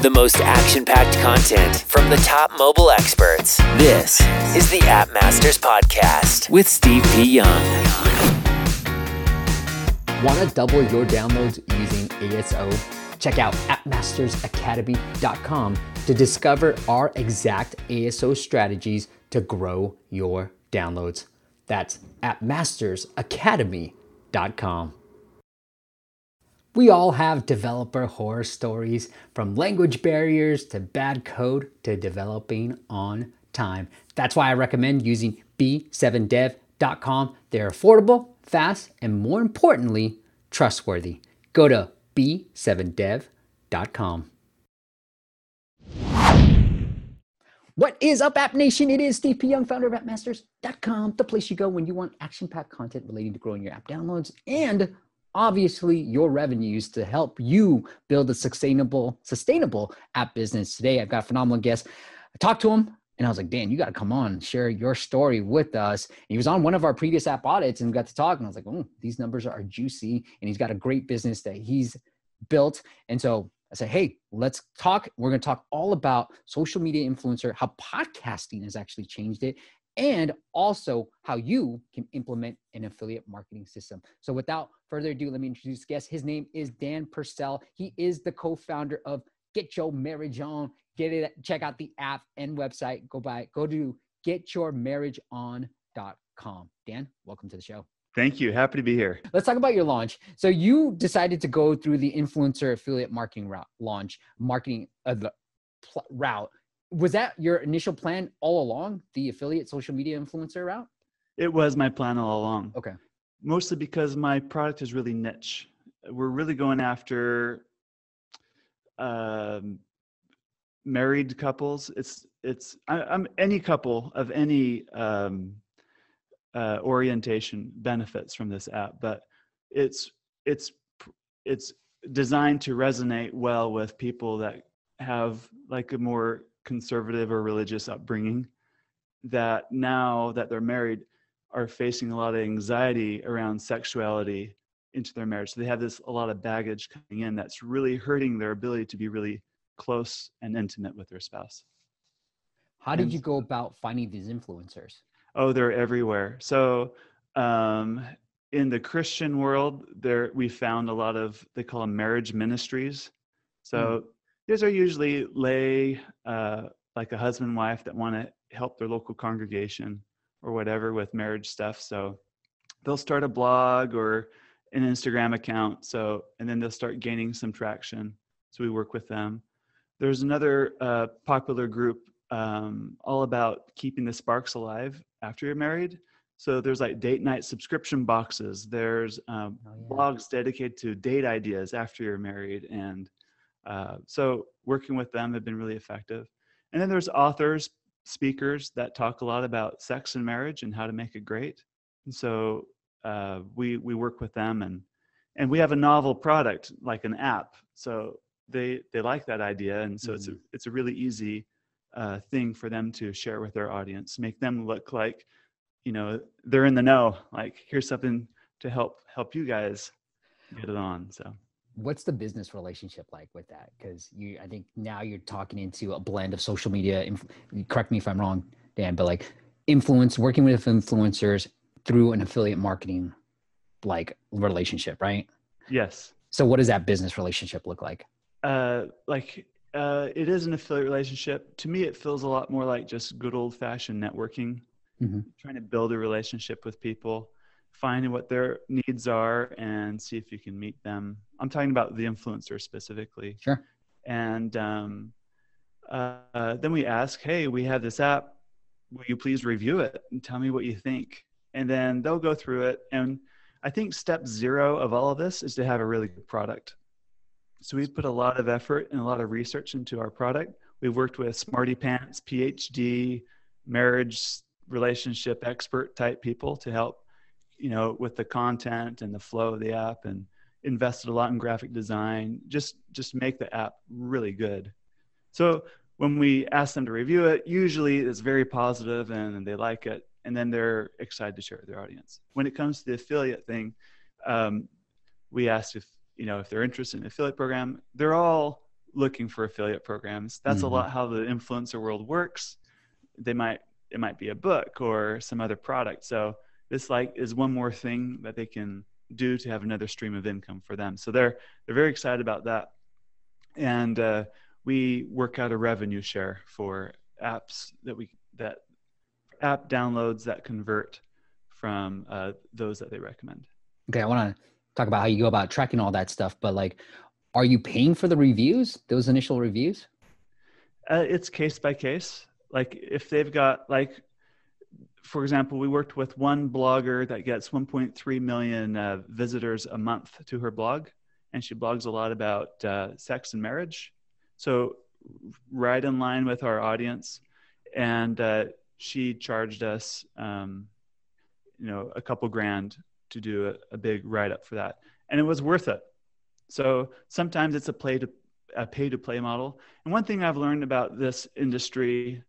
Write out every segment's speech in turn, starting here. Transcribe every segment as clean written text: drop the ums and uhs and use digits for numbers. The most action-packed content from the top mobile experts. This is the App Masters Podcast with Steve P. Young. Want to double your downloads using ASO? Check out appmastersacademy.com to discover our exact ASO strategies to grow your downloads. That's appmastersacademy.com. We all have developer horror stories, from language barriers to bad code to developing on time. That's why I recommend using b7dev.com. They're affordable, fast, and more importantly, trustworthy. Go to b7dev.com. What is up, App Nation? It is Steve P. Young, founder of AppMasters.com, the place you go when you want action-packed content relating to growing your app downloads and obviously your revenues to help you build a sustainable app business. Today, I've got a phenomenal guest. I talked to him and I was like, Dan, you got to come on, share your story with us. And he was on one of our previous app audits and got to talk. And I was like, oh, these numbers are juicy. And he's got a great business that he's built. And so I said, hey, let's talk. We're going to talk all about social media influencer, how podcasting has actually changed it, and also how you can implement an affiliate marketing system. So without further ado, let me introduce the guest. His name is Dan Purcell. He is the co-founder of Get Your Marriage On. Check out the app and website. Go to getyourmarriageon.com. Dan, welcome to the show. Thank you. Happy to be here. Let's talk about your launch. So you decided to go through the influencer affiliate marketing route. Was that your initial plan all along, the affiliate social media influencer route? It was my plan all along. Okay. Mostly because my product is really niche. We're really going after married couples. I'm any couple of any orientation benefits from this app, but it's designed to resonate well with people that have like a more conservative or religious upbringing, that now that they're married are facing a lot of anxiety around sexuality into their marriage. So they have a lot of baggage coming in that's really hurting their ability to be really close and intimate with their spouse. How did you go about finding these influencers? Oh, they're everywhere. So in the Christian world, we found a lot of, they call them marriage ministries. So these are usually lay, like a husband and wife that want to help their local congregation or whatever with marriage stuff. So they'll start a blog or an Instagram account. So, and then they'll start gaining some traction. So we work with them. There's another popular group all about keeping the sparks alive after you're married. So there's like date night subscription boxes. There's blogs dedicated to date ideas after you're married. And so working with them have been really effective. And then there's authors, speakers that talk a lot about sex and marriage and how to make it great. And so we work with them, and we have a novel product, like an app. So they like that idea. And so it's a really easy thing for them to share with their audience, make them look like, you know, they're in the know, like here's something to help you guys get it on. So what's the business relationship like with that? Because I think now you're talking into a blend of social media. Correct me if I'm wrong, Dan, but like working with influencers through an affiliate marketing like relationship, right? Yes. So what does that business relationship look like? It is an affiliate relationship. To me, it feels a lot more like just good old fashioned networking, trying to build a relationship with people, finding what their needs are and see if you can meet them. I'm talking about the influencer specifically. Sure. And then we ask, hey, we have this app. Will you please review it and tell me what you think? And then they'll go through it. And I think step zero of all of this is to have a really good product. So we've put a lot of effort and a lot of research into our product. We've worked with smarty pants, PhD, marriage relationship expert type people to help, you know, with the content and the flow of the app, and invested a lot in graphic design, just make the app really good. So when we ask them to review it, usually it's very positive and they like it. And then they're excited to share with their audience. When it comes to the affiliate thing, we asked if they're interested in the affiliate program. They're all looking for affiliate programs. That's a lot how the influencer world works. It might be a book or some other product. So this is one more thing that they can do to have another stream of income for them. So they're very excited about that. And we work out a revenue share for apps that app downloads that convert from those that they recommend. Okay. I want to talk about how you go about tracking all that stuff, but are you paying for the reviews, those initial reviews? It's case by case. If they've got, for example, we worked with one blogger that gets 1.3 million visitors a month to her blog, and she blogs a lot about sex and marriage. So right in line with our audience. And she charged us, a couple grand to do a big write-up for that. And it was worth it. So sometimes it's a pay-to-play model. And one thing I've learned about this industry,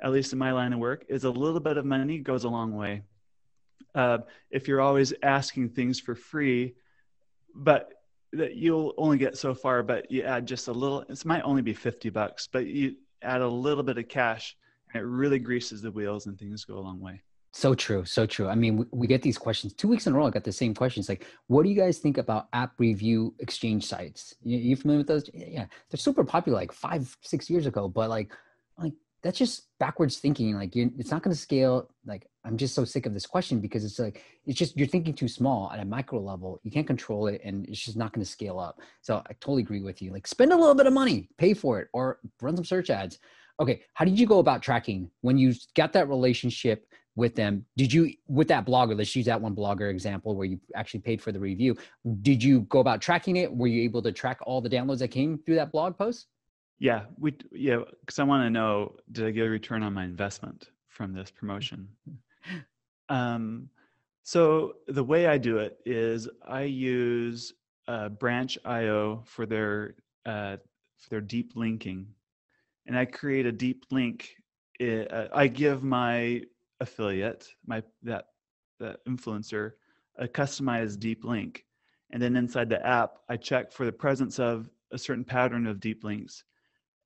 at least in my line of work, is a little bit of money goes a long way. If you're always asking things for free, but that you'll only get so far, but you add just a little, it might only be $50, but you add a little bit of cash and it really greases the wheels and things go a long way. So true. So true. I mean, we get these questions 2 weeks in a row. I got the same questions. What do you guys think about app review exchange sites? You familiar with those? Yeah. They're super popular, 5-6 years ago, but that's just backwards thinking. It's not going to scale. I'm just so sick of this question because it's just, you're thinking too small at a micro level. You can't control it and it's just not going to scale up. So I totally agree with you. Spend a little bit of money, pay for it, or run some search ads. Okay. How did you go about tracking when you got that relationship with them? With that blogger, let's use that one blogger example where you actually paid for the review. Did you go about tracking it? Were you able to track all the downloads that came through that blog post? Yeah. Cause I want to know, did I get a return on my investment from this promotion? So the way I do it is I use Branch.io for their deep linking. And I create a deep link. I give my affiliate, that influencer, a customized deep link. And then inside the app, I check for the presence of a certain pattern of deep links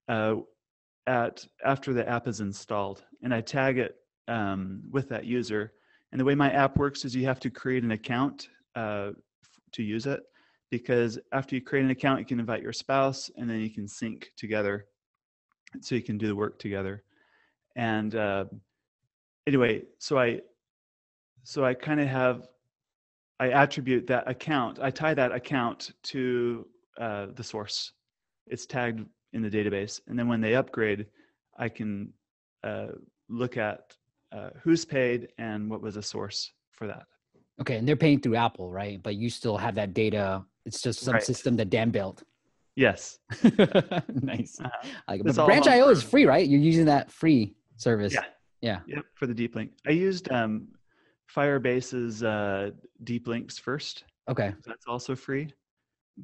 after the app is installed. And I tag it with that user. And the way my app works is you have to create an account to use it, because after you create an account, you can invite your spouse and then you can sync together. So you can do the work together. And anyway, so I kind of attribute that account. I tie that account to the source. It's tagged in the database. And then when they upgrade, I can look at who's paid and what was the source for that. Okay. And they're paying through Apple, right? But you still have that data. It's just some system that Dan built. Yes. Nice. Branch.io is free, right? You're using that free service. Yeah. Yep, for the deep link. I used Firebase's deep links first. Okay. That's also free.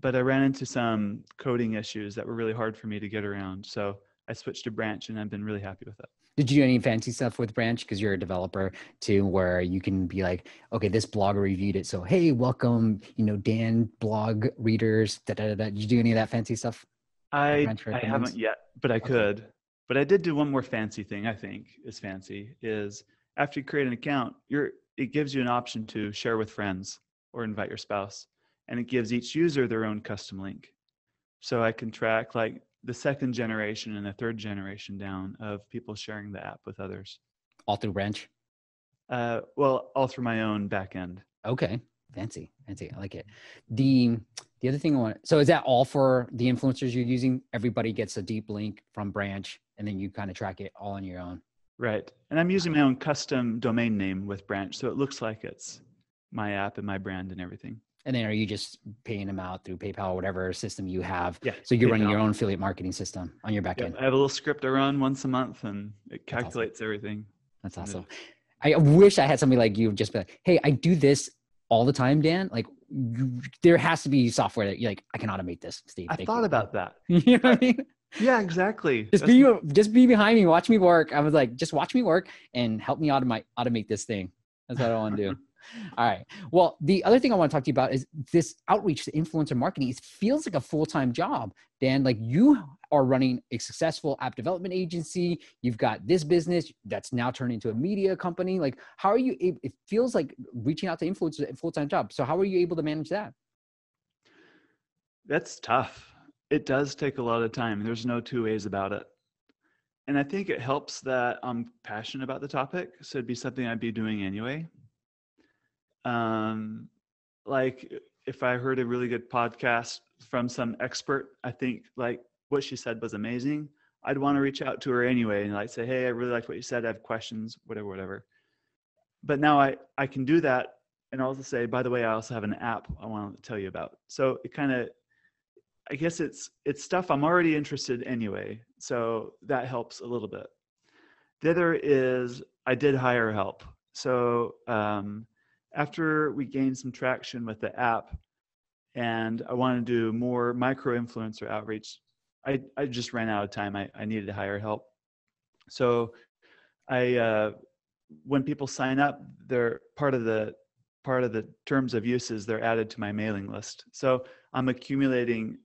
But I ran into some coding issues that were really hard for me to get around. So I switched to Branch and I've been really happy with it. Did you do any fancy stuff with Branch? Because you're a developer too, where you can be okay, this blogger reviewed it. So, hey, welcome, Dan blog readers. Da, da, da, da. Did you do any of that fancy stuff? I haven't yet, but I could. But I did do one more fancy thing I think is fancy, is after you create an account, it gives you an option to share with friends or invite your spouse. And it gives each user their own custom link. So I can track the second generation and the third generation down of people sharing the app with others. All through Branch? Well, all through my own backend. Okay. Fancy. I like it. The other thing so is that all for the influencers you're using? Everybody gets a deep link from Branch and then you kind of track it all on your own. Right. And I'm using my own custom domain name with Branch. So it looks like it's my app and my brand and everything. And then are you just paying them out through PayPal or whatever system you have? Yeah, so you're running your own affiliate marketing system on your back end. I have a little script I run once a month and it calculates everything. That's awesome. I wish I had somebody like you just be like, hey, I do this all the time, Dan. There has to be software that you're I can automate this, Steve. I thought about that. You know what I mean? Yeah, exactly. Just be behind me, watch me work. I was just watch me work and help me automate this thing. That's what I want to do. All right. Well, the other thing I want to talk to you about is this outreach to influencer marketing. It feels like a full-time job, Dan. Like, you are running a successful app development agency. You've got this business that's now turned into a media company. Like, how are you, it feels like reaching out to influencers a full-time job. So how are you able to manage that? That's tough. It does take a lot of time. There's no two ways about it. And I think it helps that I'm passionate about the topic. So it'd be something I'd be doing anyway. Like if I heard a really good podcast from some expert, I think like what she said was amazing. I'd want to reach out to her anyway and like say, hey, I really liked what you said. I have questions, whatever. But now I can do that. And also say, by the way, I also have an app I want to tell you about. So it kind of, I guess it's stuff I'm already interested in anyway. So that helps a little bit. The other is I did hire help. So after we gained some traction with the app and I wanted to do more micro influencer outreach, I just ran out of time. I needed to hire help. So when people sign up, they're part of the terms of use is they're added to my mailing list. So I'm accumulating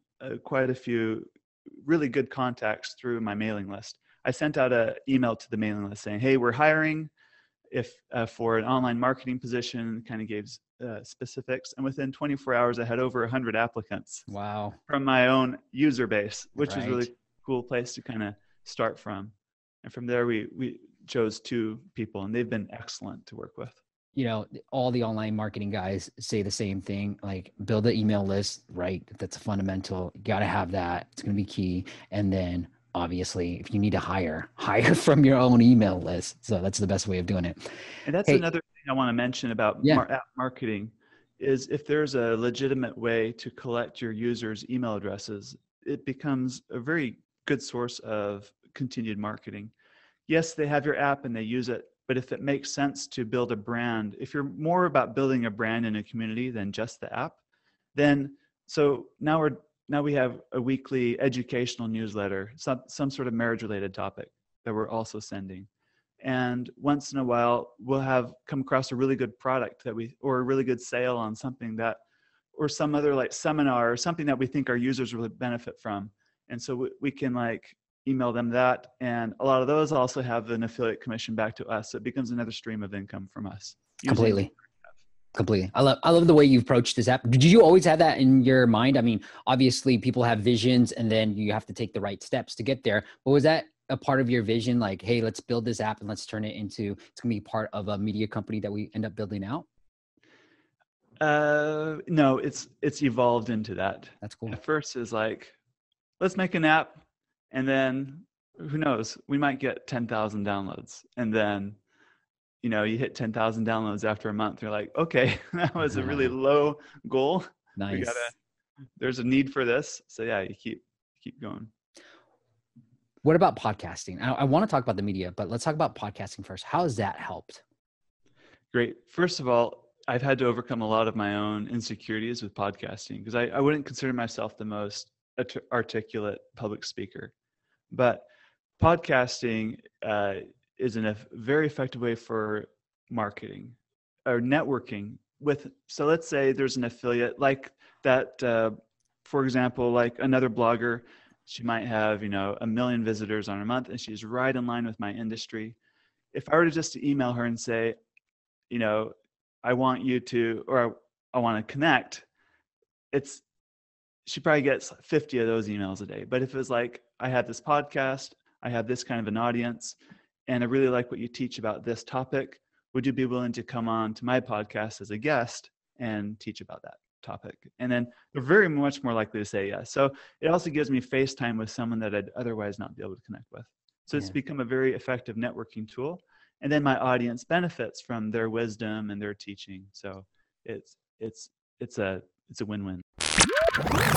quite a few really good contacts through my mailing list. I sent out an email to the mailing list saying, hey, we're hiring for an online marketing position, kind of gave specifics. And within 24 hours, I had over 100 applicants. Wow. From my own user base, which is really cool place to kind of start from. And from there, we chose two people and they've been excellent to work with. You know, all the online marketing guys say the same thing, like build an email list, right? That's a fundamental. You got to have that. It's going to be key. And then obviously if you need to hire from your own email list. So that's the best way of doing it. And that's another thing I want to mention about app marketing is if there's a legitimate way to collect your users' email addresses, it becomes a very good source of continued marketing. Yes, they have your app and they use it. But if it makes sense to build a brand, if you're more about building a brand in a community than just the app, then so now we have a weekly educational newsletter, some sort of marriage-related topic that we're also sending. And once in a while, we'll have come across a really good product or a really good sale on something that, or some other like seminar or something that we think our users really benefit from. And so we can like email them that. And a lot of those also have an affiliate commission back to us. So it becomes another stream of income from us. Completely. I love the way you've approached this app. Did you always have that in your mind? I mean, obviously people have visions and then you have to take the right steps to get there. But was that a part of your vision? Like, hey, let's build this app and let's turn it into, it's going to be part of a media company that we end up building out? No, it's evolved into that. That's cool. At first is like, let's make an app. And then who knows, we might get 10,000 downloads. And then, you know, you hit 10,000 downloads after a month. You're like, okay, that was a really low goal. Nice. There's a need for this. So yeah, you keep going. What about podcasting? I want to talk about the media, but let's talk about podcasting first. How has that helped? Great. First of all, I've had to overcome a lot of my own insecurities with podcasting because I wouldn't consider myself the most articulate public speaker. But podcasting is a very effective way for marketing or networking with. So let's say there's an affiliate like that, for example, like another blogger, she might have, you know, 1 million visitors on a month and she's right in line with my industry. If I were to just email her and say, you know, I want you to, or I want to connect, she probably gets 50 of those emails a day. But if it was like, I have this podcast, I have this kind of an audience, and I really like what you teach about this topic, would you be willing to come on to my podcast as a guest and teach about that topic? And then they're very much more likely to say yes. So it also gives me face time with someone that I'd otherwise not be able to connect with. So it's become a very effective networking tool. And then my audience benefits from their wisdom and their teaching. So it's a win-win.